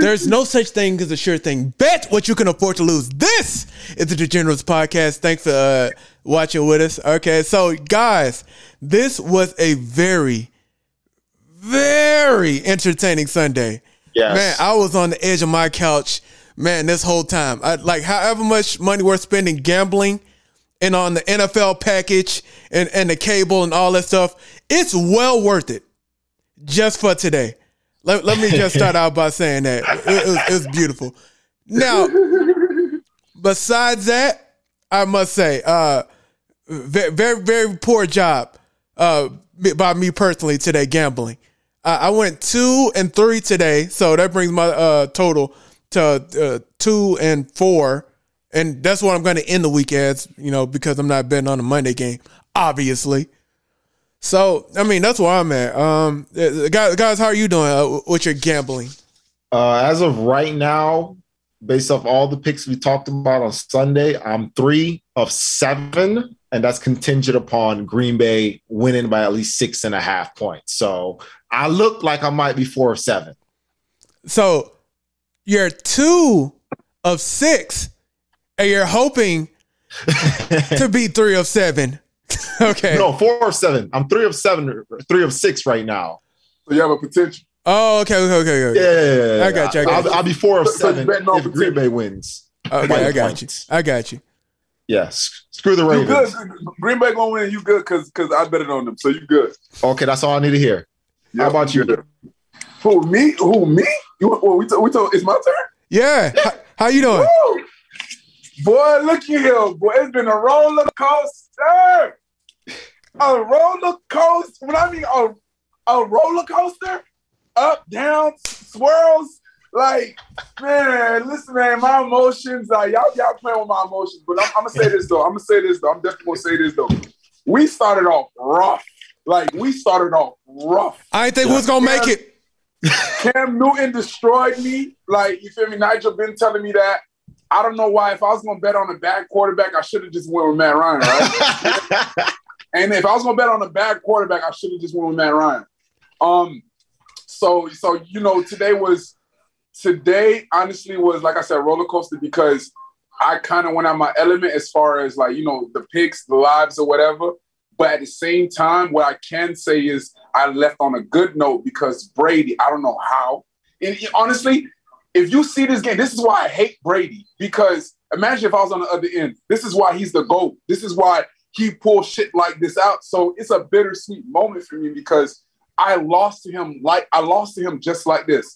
There's no such thing as a sure thing. Bet what you can afford to lose. This is the Degenerates Podcast. Thanks for watching with us. Okay, so guys, this was a very, very entertaining Sunday. Yes. Man, I was on the edge of my couch, man, this whole time. I, like, however much money we're spending gambling and on the NFL package and the cable and all that stuff, it's well worth it just for today. Let me just start out by saying that. It was beautiful. Now, besides that, I must say, very, very poor job by me personally today gambling. I went 2-3 today, so that brings my total to 2-4. And that's what I'm going to end the week as, you know, because I'm not betting on the Monday game, obviously. So, I mean, that's where I'm at. Guys, how are you doing with your gambling? As of right now, based off all the picks we talked about on Sunday, I'm 3 of 7, and that's contingent upon Green Bay winning by at least 6.5 points. So I look like I might be 4 of 7. So you're 2 of 6, and you're hoping to be 3 of 7. Okay. No, 4 of 7. I'm 3 of 7, 3 of 6 right now. So you have a potential. Oh, okay. Yeah. I got you. I'll be 4 of 7 if Green Bay wins. Okay, I got you. Yes. Screw the Ravens. You good. Green Bay gonna win. You good because I bet it on them. So you good. Okay, that's all I need to hear. Yep. How about you? Who me? It's my turn. Yeah. How you doing? Woo! Boy, look here, boy. It's been a roller coaster. A roller coaster. When I mean a roller coaster, up, down, swirls. Like, man, listen, man, my emotions. Y'all playing with my emotions, but I'm gonna say this though. I'm definitely gonna say this though. We started off rough. I think who's gonna make it. Cam Newton destroyed me. Like, you feel me? Nigel been telling me that. I don't know why. If I was going to bet on a bad quarterback, I should have just went with Matt Ryan, right? And if I was going to bet on a bad quarterback, I should have just went with Matt Ryan. So you know, today honestly was, like I said, roller coaster because I kind of went out my element as far as, like, you know, the picks, the lives or whatever. But at the same time, what I can say is I left on a good note because Brady, I don't know how. And honestly, if you see this game, this is why I hate Brady, because imagine if I was on the other end. This is why he's the GOAT. This is why he pulls shit like this out. So it's a bittersweet moment for me because I lost to him just like this.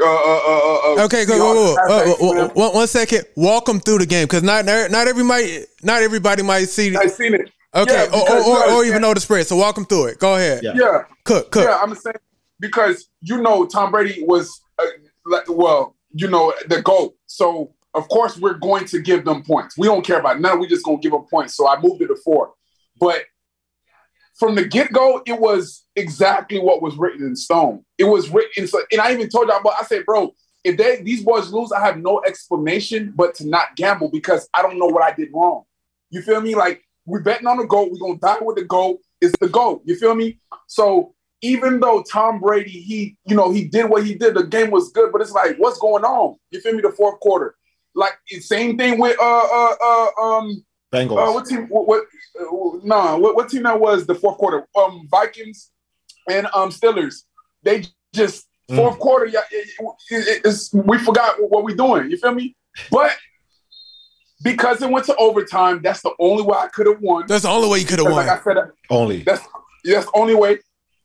Okay, go. One second. Walk him through the game because not everybody might see. I seen it. Okay, yeah, or even know the spread. So walk him through it. Go ahead. Yeah. Cook. Yeah, I'm saying because, you know, Tom Brady was. Well, you know, the GOAT. So, of course, we're going to give them points. We don't care about none. We're just going to give them points. So I moved it to 4. But from the get-go, it was exactly what was written in stone. It was written. So, and I even told y'all, but I said, bro, if these boys lose, I have no explanation but to not gamble because I don't know what I did wrong. You feel me? Like, we're betting on the GOAT. We're going to die with the GOAT. It's the GOAT. You feel me? So, even though Tom Brady, he did what he did. The game was good, but it's like, what's going on? You feel me? The fourth quarter, like same thing with Bengals. What team? What team that was the fourth quarter? Vikings and Steelers. They just fourth quarter. Yeah, we forgot what we're doing. You feel me? But because it went to overtime, that's the only way I could have won. That's the only way you could have won. Like I said, that's the only way.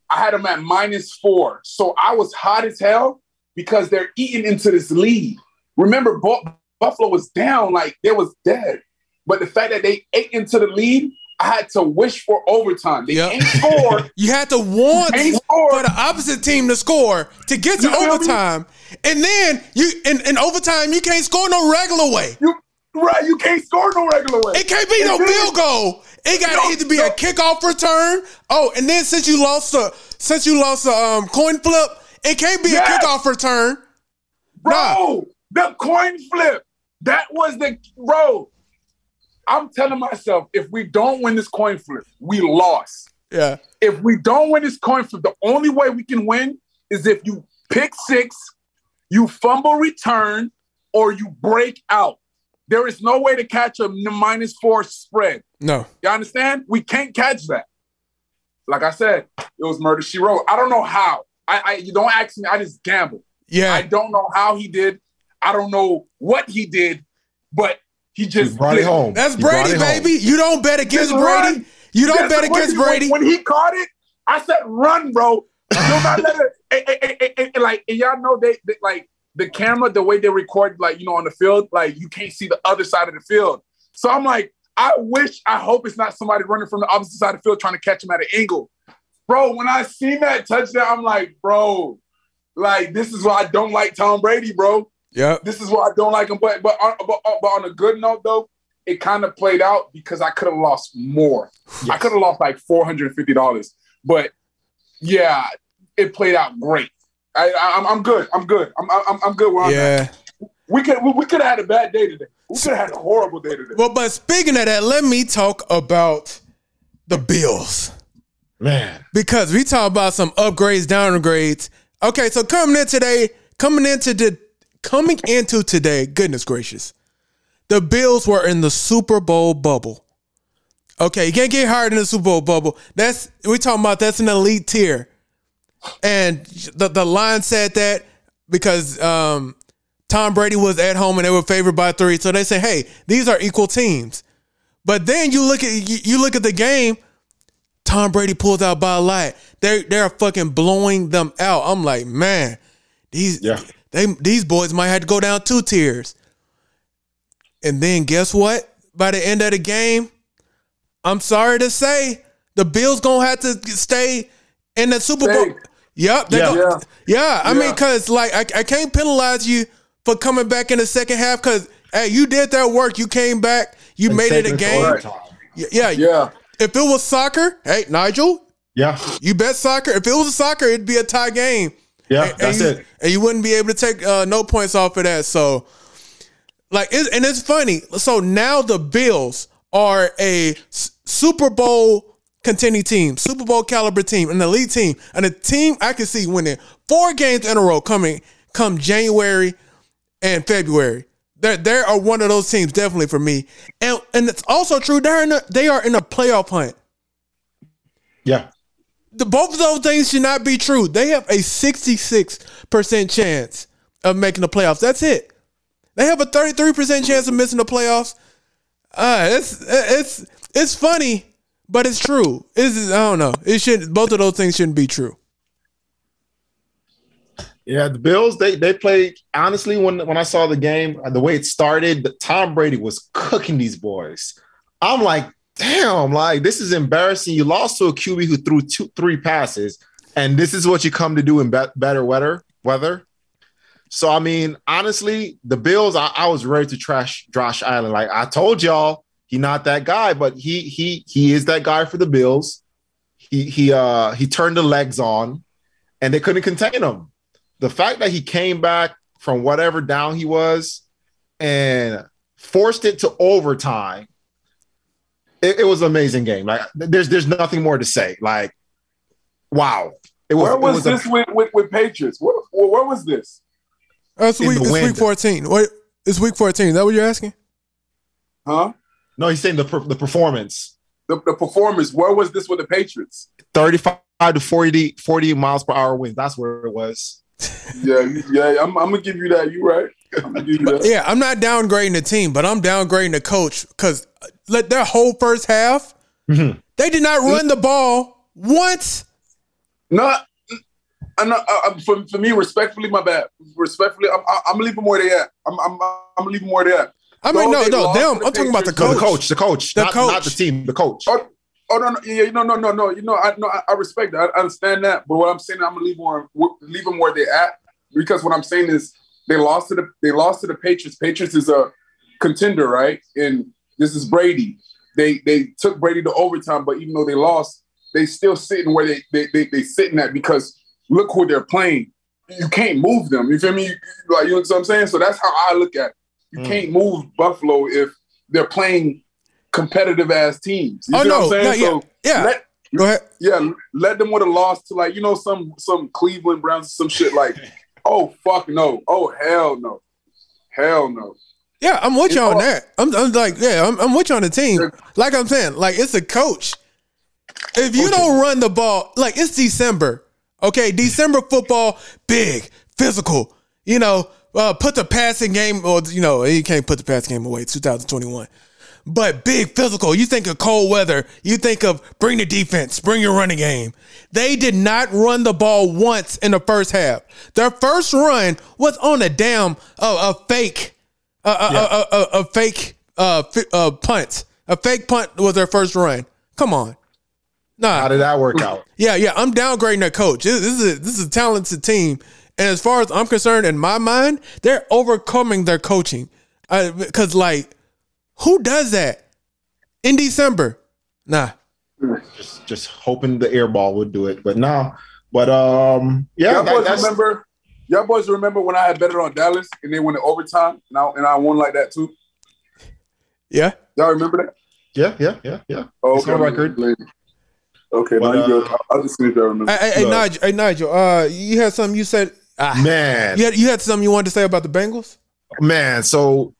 I had them at -4. So I was hot as hell because they're eating into this lead. Remember, Buffalo was down, like they was dead. But the fact that they ate into the lead, I had to wish for overtime. They ain't scored. You had to want for the opposite team to score to get to overtime. And then you in overtime, you can't score no regular way. You can't score no regular way. It can't be no field goal. It got to either be a kickoff return. Oh, and then since you lost a coin flip, it can't be a kickoff return. Bro, The coin flip. That was the bro. I'm telling myself, if we don't win this coin flip, we lost. Yeah. If we don't win this coin flip, the only way we can win is if you pick six You fumble return or you break out. There is no way to catch a -4 spread. No. You understand? We can't catch that. Like I said, it was Murder, She Wrote. I don't know how. You don't ask me. I just gamble. Yeah. I don't know how he did. I don't know what he did, but he just brought it home. That's Brady, baby. You don't bet against Brady. You don't bet against Brady. When he caught it, I said, run, bro. You're not let it. Like, and y'all know they like the camera, the way they record, like, you know, on the field, like you can't see the other side of the field. So I'm like, I hope it's not somebody running from the opposite side of the field trying to catch him at an angle. Bro, when I seen that touchdown, I'm like, bro, like, this is why I don't like Tom Brady, bro. Yeah. This is why I don't like him. But on a good note, though, it kind of played out because I could have lost more. Yes. I could have lost like $450. But, yeah, it played out great. I'm good. We could have had a bad day today. We could have had a horrible day today. Well, but speaking of that, let me talk about the Bills. Man. Because we talk about some upgrades, downgrades. Okay, so coming into today, goodness gracious, the Bills were in the Super Bowl bubble. Okay, you can't get hired in the Super Bowl bubble. That's an elite tier. And the line said that because Tom Brady was at home and they were favored by 3. So they say, hey, these are equal teams. But then you look at the game, Tom Brady pulls out by a lot. They're fucking blowing them out. I'm like, man, these boys might have to go down 2 tiers. And then guess what? By the end of the game, I'm sorry to say, the Bills going to have to stay in the Super Bowl. Yep. I mean, because like I can't penalize you for coming back in the second half because, hey, you did that work. You came back. You made it a game. Yeah. If it was soccer, hey, Nigel. Yeah. You bet soccer. If it was soccer, it'd be a tie game. Yeah, that's it. And you wouldn't be able to take no points off of that. So, like, it's funny. So now the Bills are a Super Bowl contending team, Super Bowl caliber team, an elite team, and a team I can see winning 4 games in a row come January and February. They are one of those teams, definitely, for me. And it's also true, they are in a playoff hunt. Yeah. Both of those things should not be true. They have a 66% chance of making the playoffs. That's it. They have a 33% chance of missing the playoffs. It's funny, but it's true. I don't know. Both of those things shouldn't be true. Yeah, the Bills, they played, honestly, when I saw the game, the way it started, Tom Brady was cooking these boys. I'm like, damn, like, this is embarrassing. You lost to a QB who threw 3 passes, and this is what you come to do in better weather. So, I mean, honestly, the Bills, I was ready to trash Josh Allen. Like, I told y'all, he's not that guy, but he is that guy for the Bills. He turned the legs on, and they couldn't contain him. The fact that he came back from whatever down he was and forced it to overtime, it was an amazing game. Like, there's nothing more to say. Like, wow. Where was this with Patriots? Where was this? It's week 14. Wait, it's week 14. Is that what you're asking? Huh? No, he's saying the performance. The performance. Where was this with the Patriots? 35 to 40 miles per hour wind. That's where it was. Yeah. I'm gonna give you that. You right? Yeah, I'm not downgrading the team, but I'm downgrading the coach because their whole first half, they did not run the ball once. For me, respectfully, my bad. Respectfully, I'm leaving where they at. I'm leaving where they at. I mean, no, them. I'm talking about the coach. Not the team. The coach. Oh no! Yeah, no. You know, I respect that. I understand that. But what I'm saying, I'm gonna leave them where they're at because what I'm saying is they lost to the Patriots. Patriots is a contender, right? And this is Brady. They took Brady to overtime, but even though they lost, they still sitting where they sitting at because look who they're playing. You can't move them. You feel me? Like, you know what I'm saying? So that's how I look at it. You can't move Buffalo if they're playing competitive ass teams. You know what I'm saying? Yeah. Go ahead. Yeah, let them with a loss to, like, you know, some Cleveland Browns, some shit like Oh, fuck no. Oh, hell no. Hell no. Yeah, I'm with you on that. I'm like, yeah, I'm with you on the team. Like I'm saying, like, it's a coach. If you don't run the ball, like, it's December. Okay, December football, big, physical, you know, put the passing game, or, you know, you can't put the passing game away, 2021. But big, physical, you think of cold weather, you think of bring the defense, bring your running game. They did not run the ball once in the first half. Their first run was on a damn, a fake punt. A fake punt was their first run. Come on. Nah. How did that work out? Yeah. I'm downgrading their coach. This is a talented team. And as far as I'm concerned, in my mind, they're overcoming their coaching. Because, like, who does that in December? Nah. Just hoping the air ball would do it. But no. But, yeah. Y'all boys remember when I had betted on Dallas and they went to overtime and I won like that too? Yeah. Y'all remember that? Yeah. Oh, okay. Record. Okay, but, I'll just see if I remember. Hey, Nigel, you had something you said. Man. You had something you wanted to say about the Bengals? Man, so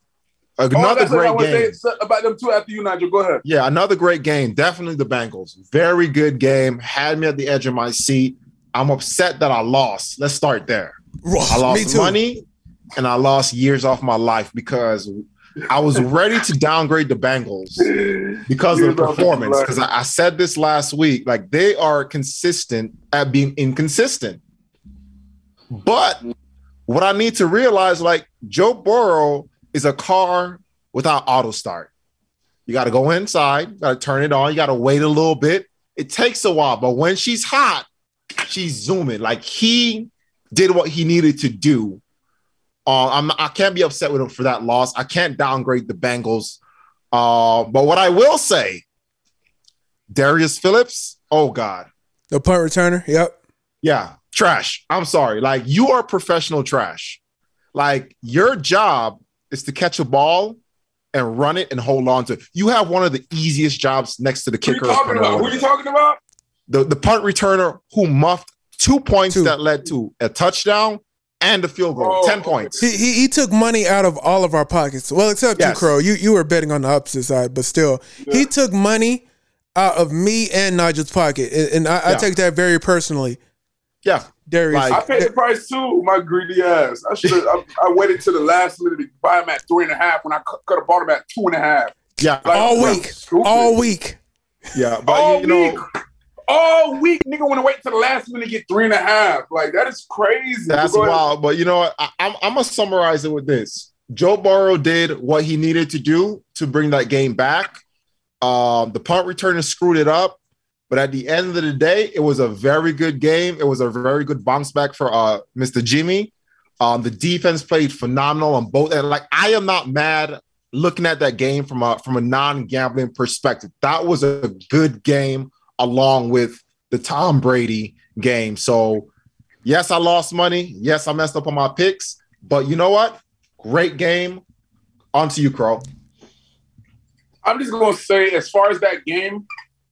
another great game. About them two after you, Nigel. Go ahead. Yeah, another great game. Definitely the Bengals. Very good game. Had me at the edge of my seat. I'm upset that I lost. Let's start there. I lost money and I lost years off my life because I was ready to downgrade the Bengals because of the performance. Because I said this last week, like they are consistent at being inconsistent. But what I need to realize, like Joe Burrow is a car without auto start. You got to go inside, you got to turn it on, you got to wait a little bit. It takes a while, but when she's hot, she's zooming. Like he did what he needed to do. I can't be upset with him for that loss. I can't downgrade the Bengals. But what I will say, Darius Phillips, oh, God. The punt returner, yep. Yeah, trash. I'm sorry. Like, you are professional trash. Like, your job is to catch a ball and run it and hold on to it. You have one of the easiest jobs next to the kicker. Who are you talking about? The punt returner who muffed 2 points that led to a touchdown and a field goal, 10 points. He took money out of all of our pockets. Well, except you, Crow. You were betting on the opposite side, but still. Yeah. He took money out of me and Nigel's pocket, and I take that very personally. Yeah. Darius. Like, I paid the price, too, my greedy ass. I waited to the last minute to buy him at 3.5 when I could have bought him at 2.5. Yeah. Like, all week. Yeah. But, all week, nigga, want to wait till the last minute to get 3.5. Like, that is crazy. That's wild. But you know what? I'm going to summarize it with this. Joe Burrow did what he needed to do to bring that game back. The punt returner screwed it up. But at the end of the day, it was a very good game. It was a very good bounce back for Mr. Jimmy. The defense played phenomenal on both. And, like, I am not mad looking at that game from a non-gambling perspective. That was a good game, along with the Tom Brady game. So, yes, I lost money. Yes, I messed up on my picks. But you know what? Great game. On to you, Crow. I'm just going to say, as far as that game,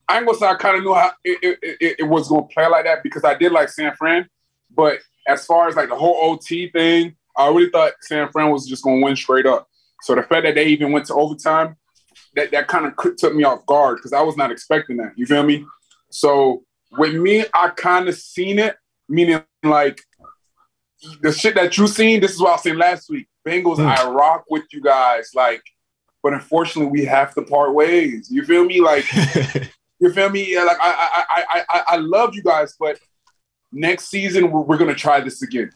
I ain't going to say I kind of knew how it was going to play like that, because I did like San Fran. But as far as, like, the whole OT thing, I really thought San Fran was just going to win straight up. So the fact that they even went to overtime, that kind of took me off guard, because I was not expecting that. You feel me? So with me, I kind of seen it, meaning, like, the shit that you seen, this is what I seen last week. Bengals, I rock with you guys, like, but unfortunately we have to part ways. You feel me? Like, you feel me? Like, I love you guys, but next season we're going to try this again.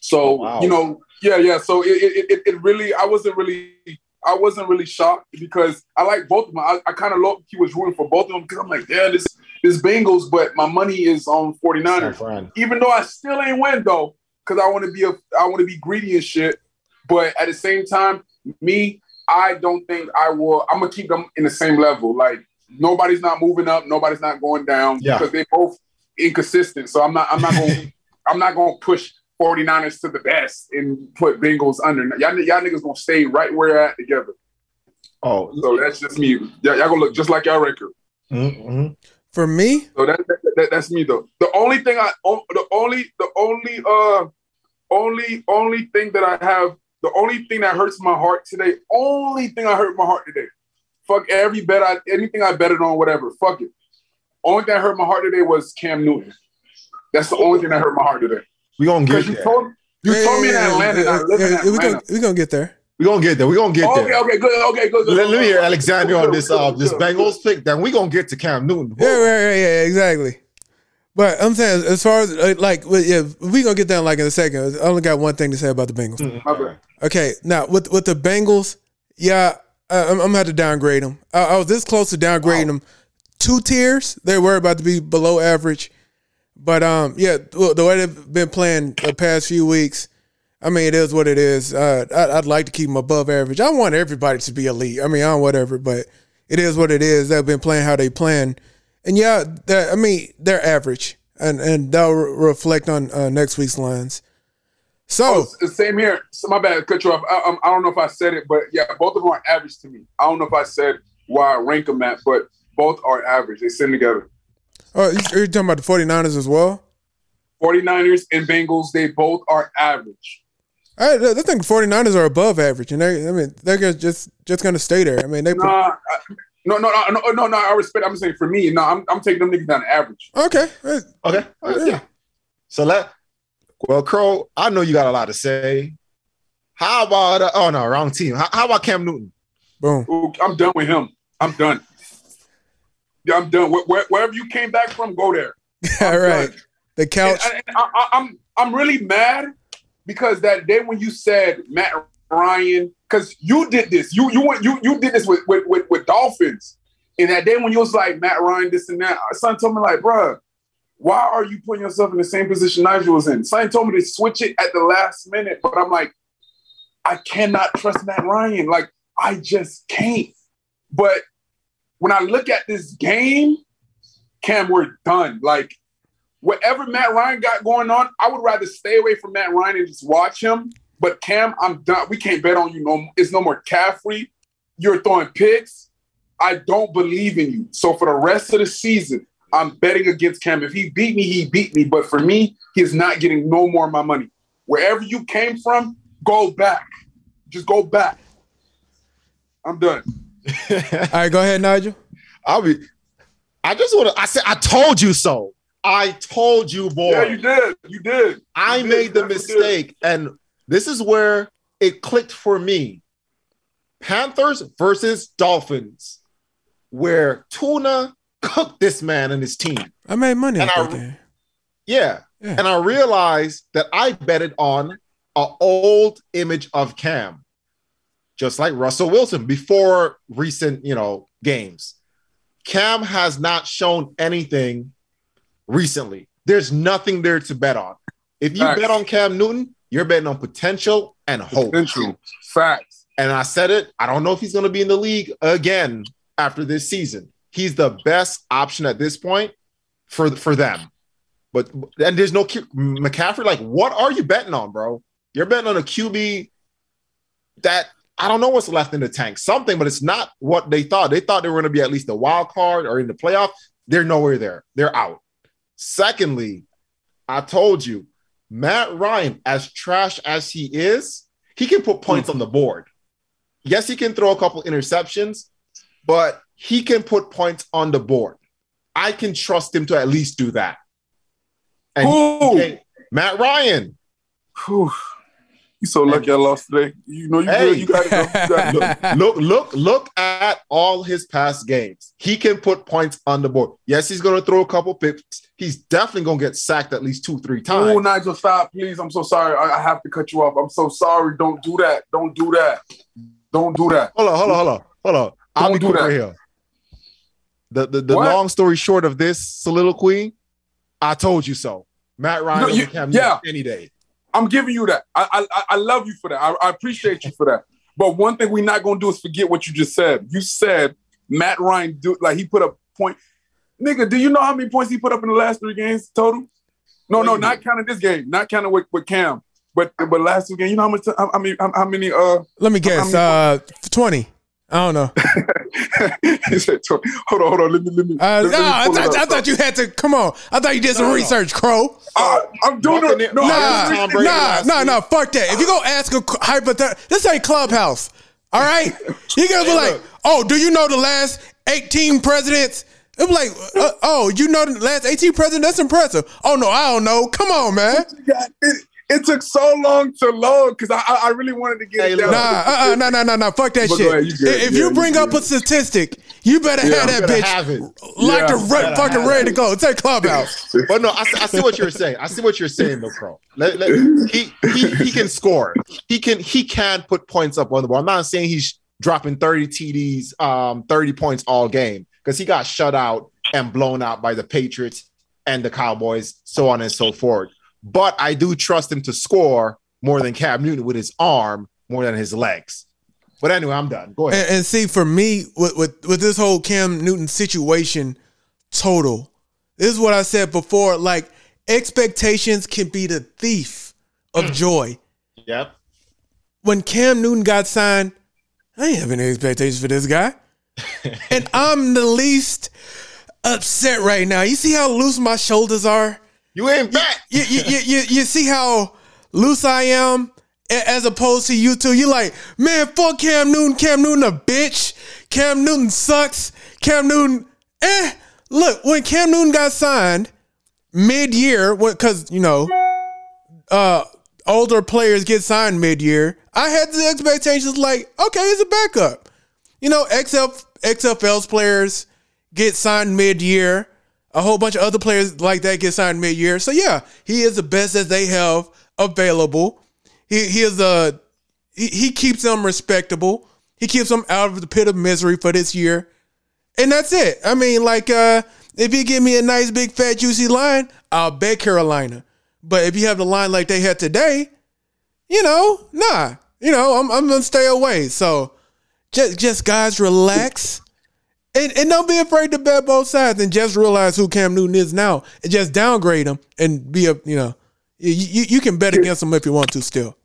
So, you know, yeah. So it really, I wasn't really shocked, because I like both of them. I kind of low key was rooting for both of them, because I'm like, yeah, this Bengals, but my money is on 49ers. Even though I still ain't win, though, because I want to be greedy and shit. But at the same time, me, I don't think I will. I'm gonna keep them in the same level. Like, nobody's not moving up, nobody's not going down, because they're both inconsistent. So I'm not gonna push 49ers to the best and put Bengals under. Y'all niggas gonna stay right where you're at together. Oh, so that's just me. Y'all gonna look just like y'all record. Mm-hmm. For me, so that's me though. The only thing I, the only Only thing that I have, the only thing that hurts my heart today, fuck every bet, anything I betted on, whatever. Fuck it. Only thing that hurt my heart today was Cam Newton. That's the only thing that hurt my heart today. We gonna get there. You told me in Atlanta. We gonna get there. We're gonna get there. Okay, good. Let me hear Alexander on this this Bengals pick. Then we're gonna get to Cam Newton. Yeah, exactly. But I'm saying, as far as we're gonna get down in a second. I only got one thing to say about the Bengals. Mm-hmm. Okay, now with the Bengals, I'm gonna have to downgrade them. I was this close to downgrading them 2 tiers. They were about to be below average, but the way they've been playing the past few weeks. I mean, it is what it is. I'd like to keep them above average. I want everybody to be elite. I mean, but it is what it is. They've been playing how they plan. And, they're average. And that'll reflect on next week's lines. So same here. So my bad, cut you off. I don't know if I said it, but, both of them are average to me. I don't know if I said why I rank them at, but both are average. They sit together. Oh, you're talking about the 49ers as well? 49ers and Bengals, they both are average. I think 49ers are above average, and they're just gonna stay there. I mean, they. No. I respect. I'm saying for me, I'm taking them niggas down to average. Okay. Yeah. So Crow, I know you got a lot to say. How about? Wrong team. How about Cam Newton? Boom. Ooh, I'm done with him. I'm done. Yeah, I'm done. Wherever you came back from, go there. All right. Done. The couch. I'm really mad. Because that day when you said Matt Ryan, because you did this, you did this with Dolphins, and that day when you was like Matt Ryan, this and that, son told me like, bruh, why are you putting yourself in the same position Nigel was in? Son told me to switch it at the last minute, but I'm like, I cannot trust Matt Ryan, I just can't. But when I look at this game, Cam, we're done, whatever Matt Ryan got going on, I would rather stay away from Matt Ryan and just watch him. But Cam, I'm done. We can't bet on you no more. It's no more McCaffrey. You're throwing picks. I don't believe in you. So for the rest of the season, I'm betting against Cam. If he beat me, he beat me. But for me, he's not getting no more of my money. Wherever you came from, go back. Just go back. I'm done. All right, go ahead, Nigel. I said, I told you so. I told you, boy. Yeah, you did. I made the mistake, and this is where it clicked for me. Panthers versus Dolphins, where Tuna cooked this man and his team. I made money out there. Yeah, and I realized that I betted on an old image of Cam, just like Russell Wilson before recent, games. Cam has not shown anything recently. There's nothing there to bet on. If you bet on Cam Newton, you're betting on potential and hope. Potential. Facts. And I said it. I don't know if he's going to be in the league again after this season. He's the best option at this point for them. But there's no McCaffrey. What are you betting on, bro? You're betting on a QB that I don't know what's left in the tank. Something, but it's not what they thought. They thought they were going to be at least a wild card or in the playoff. They're nowhere there. They're out. Secondly, I told you, Matt Ryan, as trash as he is, he can put points on the board. Yes, he can throw a couple interceptions, but he can put points on the board. I can trust him to at least do that. And Matt Ryan. Whew. You're so lucky I lost today. You got to go. Look at all his past games. He can put points on the board. Yes, he's going to throw a couple picks. He's definitely going to get sacked at least 2-3 times. Oh, Nigel, stop, please. I'm so sorry. I have to cut you off. I'm so sorry. Don't do that. Hold on. I'll be quick right here. The long story short of this soliloquy, I told you so. Matt Ryan any day. I'm giving you that. I love you for that. I appreciate you for that. But one thing we're not going to do is forget what you just said. You said Matt Ryan, he put up point. Nigga, do you know how many points he put up in the last 3 games total? No, not counting this game. Not counting with Cam. But last 2 games, you know how many? Let me guess, 20. I don't know. He said, hold on, let me. I thought you had to, come on. I thought you did some research, Crow. I'm doing it. No, fuck that. If you're going to ask a hypothetical, this ain't Clubhouse, all right? You're going to be like, oh, do you know the last 18 presidents? It was like, you know the last 18 presidents? That's impressive. Oh, no, I don't know. Come on, man. It took so long to load because I really wanted to get it down. No. Fuck that shit. Ahead, if you bring up a statistic, you better have that bitch. Have it. Like fucking ready to go. It's a Clubhouse. But no, I see what you're saying. I see what you're saying, though, Crow. He can score. He can put points up on the board. I'm not saying he's dropping 30 TDs, 30 points all game because he got shut out and blown out by the Patriots and the Cowboys, so on and so forth. But I do trust him to score more than Cam Newton with his arm, more than his legs. But anyway, I'm done. Go ahead. And see, for me, with this whole Cam Newton situation, total, this is what I said before. Like, expectations can be the thief of joy. Yep. When Cam Newton got signed, I didn't have any expectations for this guy. And I'm the least upset right now. You see how loose my shoulders are? You ain't back. You see how loose I am as opposed to you two. You're like, man, fuck Cam Newton. Cam Newton a bitch. Cam Newton sucks. Cam Newton, Look, when Cam Newton got signed mid-year, because, older players get signed mid-year, I had the expectations like, okay, he's a backup. XFL's players get signed mid-year. A whole bunch of other players like that get signed mid-year. So, yeah, he is the best that they have available. He keeps them respectable. He keeps them out of the pit of misery for this year. And that's it. I mean, like, if you give me a nice, big, fat, juicy line, I'll bet Carolina. But if you have the line like they had today, nah. I'm going to stay away. So, just guys, relax. And don't be afraid to bet both sides and just realize who Cam Newton is now and just downgrade him and be you can bet against him if you want to still.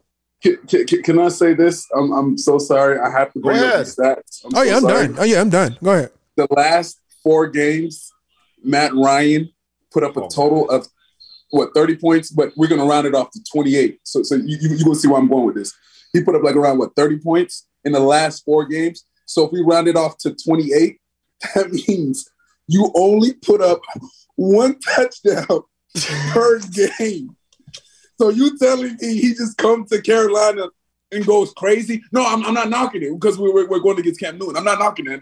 Can I say this? I'm so sorry. I have to bring up the stats. I'm done. Oh, yeah, I'm done. Go ahead. The last four games, Matt Ryan put up a total of, 30 points? But we're going to round it off to 28. So you're going to see where I'm going with this. He put up like around, 30 points in the last four games. So if we round it off to 28, that means you only put up one touchdown per game. So you telling me he just comes to Carolina and goes crazy? No, I'm not knocking it because we're going against Cam Newton. I'm not knocking it.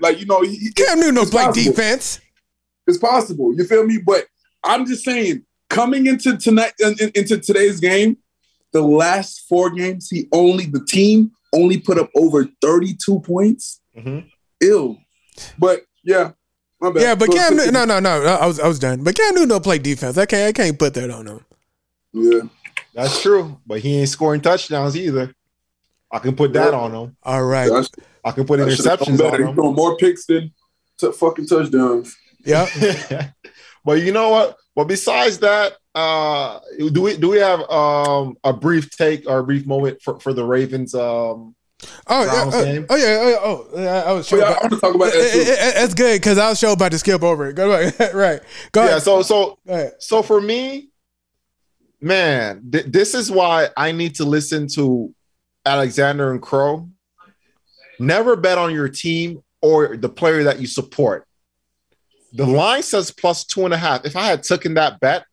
Cam Newton don't play defense. It's possible. You feel me? But I'm just saying, coming into tonight, into today's game, the last four games, the team only put up over 32 points. Mm-hmm. Ew. But yeah, my bad. Yeah, but Cam Newton, no. I was done. But Cam Newton don't play defense. I can't put that on him. Yeah, that's true. But he ain't scoring touchdowns either. I can put that on him. All right, I can put interceptions on him. He's throwing more picks than fucking touchdowns. Yeah. But you know what? Well, besides that, do we have a brief take or a brief moment for the Ravens? I was sure. I want to talk about that too. That's good because I was sure about to skip over it. Right. Go ahead. So for me, man, this is why I need to listen to Alexander and Crow. Never bet on your team or the player that you support. The line says +2.5. If I had taken that bet,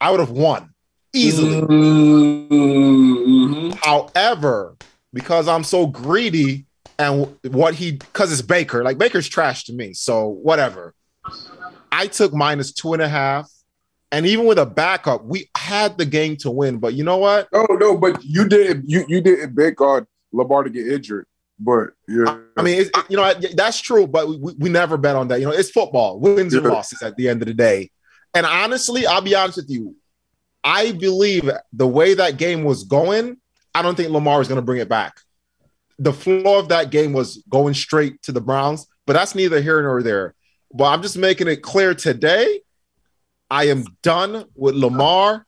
I would have won easily. Mm-hmm. However, because I'm so greedy and because it's Baker. Like, Baker's trash to me, so whatever. I took -2.5. And even with a backup, we had the game to win. But you know what? Oh, no, but you didn't bet on Lamar to get injured. But, yeah. I mean, that's true, but we never bet on that. It's football. Wins and losses at the end of the day. And honestly, I'll be honest with you. I believe the way that game was going, I don't think Lamar is going to bring it back. The flow of that game was going straight to the Browns, but that's neither here nor there. But I'm just making it clear today, I am done with Lamar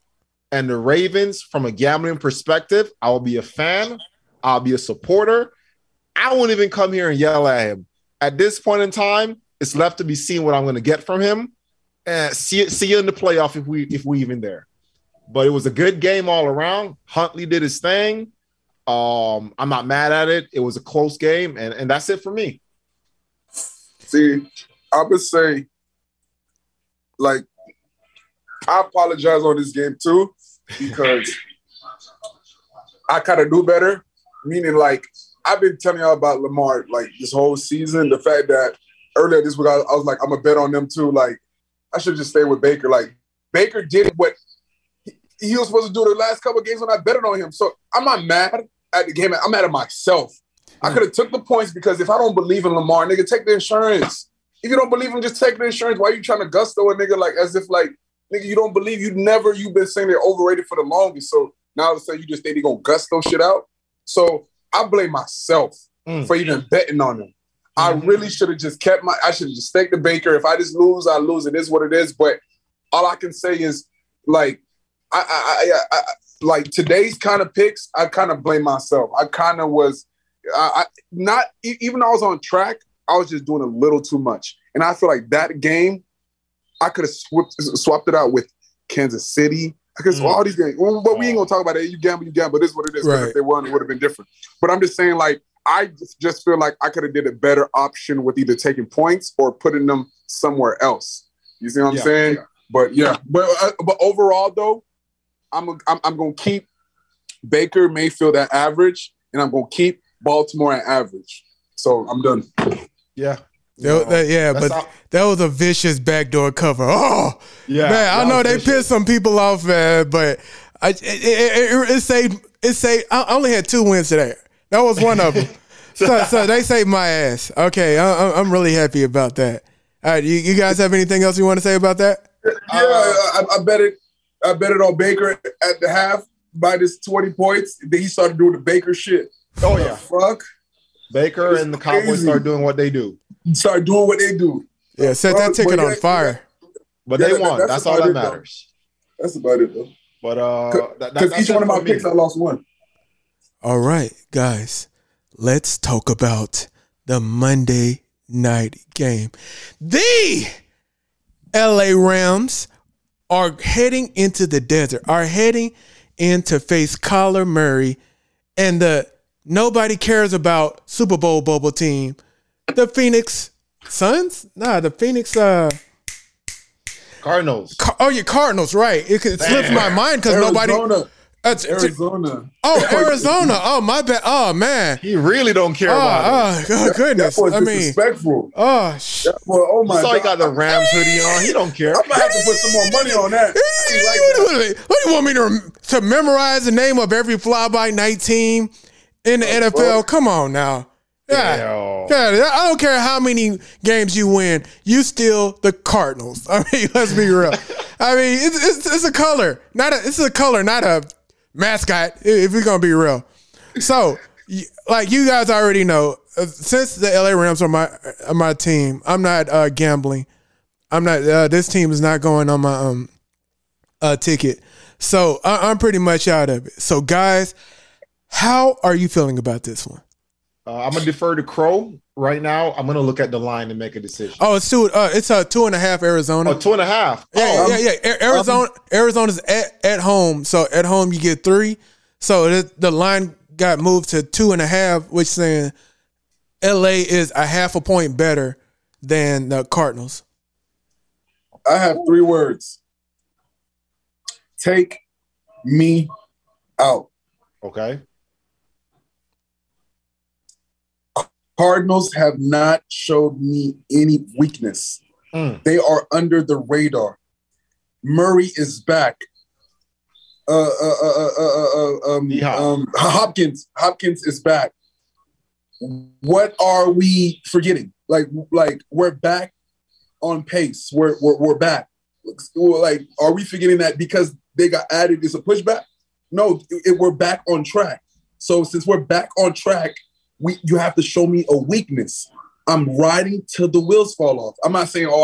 and the Ravens from a gambling perspective. I'll be a fan. I'll be a supporter. I won't even come here and yell at him. At this point in time, it's left to be seen what I'm going to get from him. See you in the playoff if we even there. But it was a good game all around. Huntley did his thing. I'm not mad at it. It was a close game, and that's it for me. See, I would say, like, I apologize on this game too because I kind of knew better. Meaning, like, I've been telling y'all about Lamar, like, this whole season. The fact that earlier this week, I was like, I'm going to bet on them too. Like, I should just stay with Baker. Like, Baker did what he was supposed to do the last couple of games when I betted on him. So I'm not mad at the game. I'm mad at myself. I could have took the points because if I don't believe in Lamar, nigga, take the insurance. If you don't believe him, just take the insurance. Why are you trying to gusto a nigga like as if, like, nigga, you don't believe you've been saying they're overrated for the longest. So now all of a sudden you just think they're going to gusto shit out. So I blame myself for even betting on him. I really should have just kept I should have just staked the Baker. If I just lose, I lose. It is what it is. But all I can say is, like, I like today's kind of picks, I kind of blame myself. I kind of was not even though I was on track, I was just doing a little too much. And I feel like that game, I could have swapped it out with Kansas City. I could all these games. But we ain't going to talk about it. You gamble, this is what it is. Right. If they won, it would have been different. But I'm just saying, like, I just feel like I could have did a better option with either taking points or putting them somewhere else. You see what I'm saying? Yeah. But, yeah. But overall, though, I'm going to keep Baker Mayfield at average, and I'm going to keep Baltimore at average. So I'm done. Yeah. That was a vicious backdoor cover. Oh, yeah, man, I know they pissed some people off, man, but it saved. I only had 2 wins today. That was one of them. so they saved my ass. Okay, I'm really happy about that. All right, you guys have anything else you want to say about that? Yeah, I bet it on Baker at the half by this 20 points. Then he started doing the Baker shit. Oh yeah, fuck. Baker and the Cowboys start doing what they do. Start doing what they do. Yeah, set that ticket on fire. But they won. That's all that matters. That's about it, though. But because each one of my picks, I lost one. All right, guys, let's talk about the Monday night game. The LA Rams are heading into the desert. Are heading in to face Kyler Murray and the nobody cares about Super Bowl bubble team. The Phoenix Suns? Nah, the Phoenix Cardinals. Cardinals, right. It slipped my mind because nobody... Arizona. Arizona. Oh, my bad. Oh, man. He really don't care about it. Oh, goodness. That boy's disrespectful. Oh, shit. Oh, my God. He got the Rams hoodie on. He don't care. I'm going to have to put some more money on that. What do you want me to memorize the name of every fly-by-night team in the NFL? Fuck. Come on, now. Yeah, I don't care how many games you win, you still the Cardinals. I mean, let's be real. I mean, it's a color, not a mascot. If we're gonna be real, so like you guys already know, since the LA Rams are my team, I'm not gambling. I'm not. This team is not going on my ticket, so I'm pretty much out of it. So, guys, how are you feeling about this one? I'm gonna defer to Crow right now. I'm gonna look at the line and make a decision. Oh, it's 2.5 Arizona. Oh, 2.5. Yeah. Arizona's at home, so at home you get 3. So the line got moved to 2.5, which saying LA is a half a point better than the Cardinals. I have 3 words. Take me out. Okay. Cardinals have not showed me any weakness. They are under the radar. Murray is back. Hopkins is back. What are we forgetting? Like we're back on pace. We're back. Like, are we forgetting that because they got added? It's a pushback. No, we're back on track. So since we're back on track, you have to show me a weakness. I'm riding till the wheels fall off. I'm not saying, I'm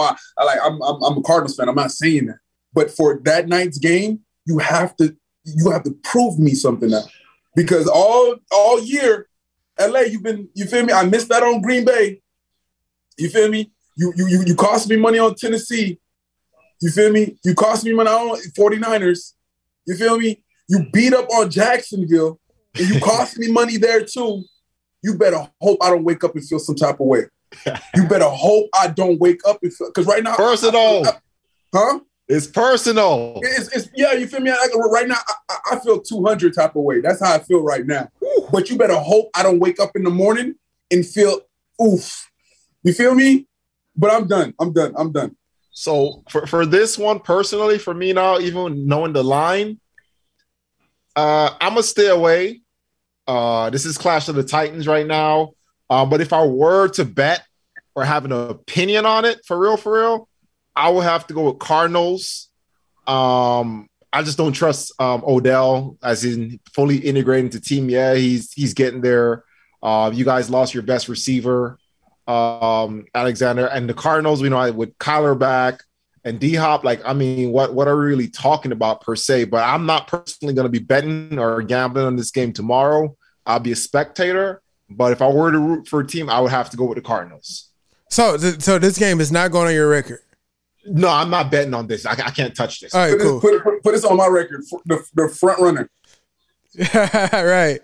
a Cardinals fan. I'm not saying that. But for that night's game, you have to prove me something now, because all year, LA, you feel me? I missed that on Green Bay. You feel me? You cost me money on Tennessee. You feel me? You cost me money on 49ers. You feel me? You beat up on Jacksonville, and you cost me money there too. You better hope I don't wake up and feel some type of way. You better hope I don't wake up and feel, because right now, personal, huh? It's personal. It's yeah. You feel me? Right now, I feel 200 type of way. That's how I feel right now. Ooh. But you better hope I don't wake up in the morning and feel oof. You feel me? But I'm done. So for this one personally, for me now, even knowing the line, I'm gonna stay away. This is Clash of the Titans right now. But if I were to bet or have an opinion on it, for real, I would have to go with Cardinals. I just don't trust Odell as in fully integrating the team. Yeah, he's getting there. You guys lost your best receiver, Alexander, and the Cardinals. We know with Kyler back and D-Hop, like, I mean, what are we really talking about per se? But I'm not personally going to be betting or gambling on this game tomorrow. I'll be a spectator. But if I were to root for a team, I would have to go with the Cardinals. So this game is not going on your record? No, I'm not betting on this. I can't touch this. All right, cool. Put this on my record, the front runner. Right.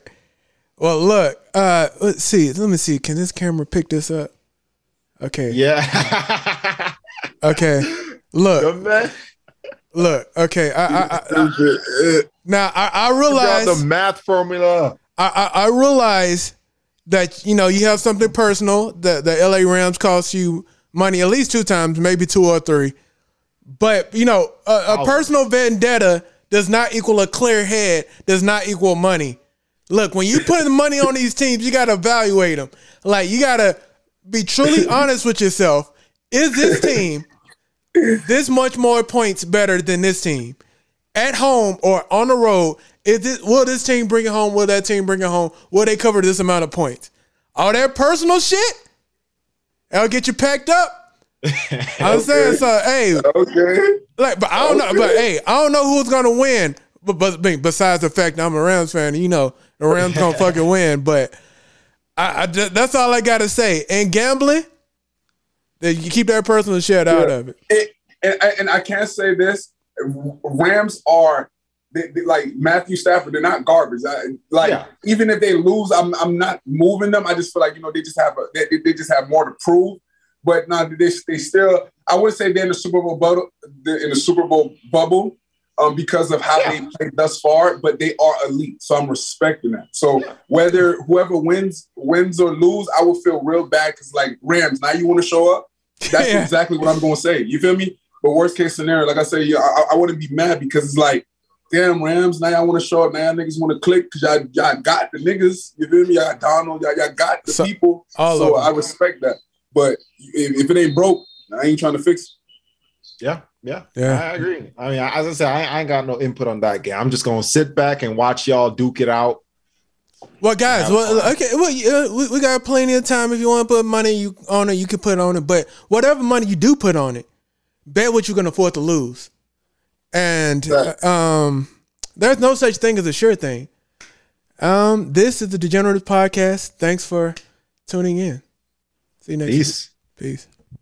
Well, look, let's see. Let me see. Can this camera pick this up? Okay. Yeah. Okay. Look. Okay. I realize the math formula. I realize that, you know, you have something personal. The LA Rams cost you money at least 2 times, maybe 2 or 3. But, you know, a personal vendetta does not equal a clear head, does not equal money. Look, when you put money on these teams, you got to evaluate them. Like, you got to be truly honest with yourself. Is this team this much more points better than this team? At home or on the road, will this team bring it home? Will that team bring it home? Will they cover this amount of points? All that personal shit, that'll get you packed up. I'm saying, so, hey. Okay. Like, but I don't know. But, hey, I don't know who's going to win. But besides the fact that I'm a Rams fan, you know, the Rams going to fucking win. But I just, that's all I got to say. And gambling, you keep that personal shit out of it. And I can't say this. Rams are, they, like Matthew Stafford, they're not garbage. Even if they lose, I'm not moving them. I just feel like, you know, they just have more to prove. But no, they still, I wouldn't say they're in the Super Bowl bubble. Because of how they played thus far, but they are elite. So I'm respecting that. So whoever wins or lose, I will feel real bad because, like, Rams, now you want to show up? That's exactly what I'm going to say. You feel me? But worst case scenario, like I say, I wouldn't be mad because it's like, damn, Rams, now I want to show up. Now niggas want to click because y'all got the niggas. You feel me? Y'all Donald, y'all got the people. So I respect that. But if it ain't broke, I ain't trying to fix it. Yeah, I agree. I mean, as I said, I ain't got no input on that game. I'm just gonna sit back and watch y'all duke it out. Well, guys, we got plenty of time. If you want to put money on it, you can put on it. But whatever money you do put on it, bet what you're gonna afford to lose. And there's no such thing as a sure thing. This is the Degenerates Podcast. Thanks for tuning in. See you next week. Peace.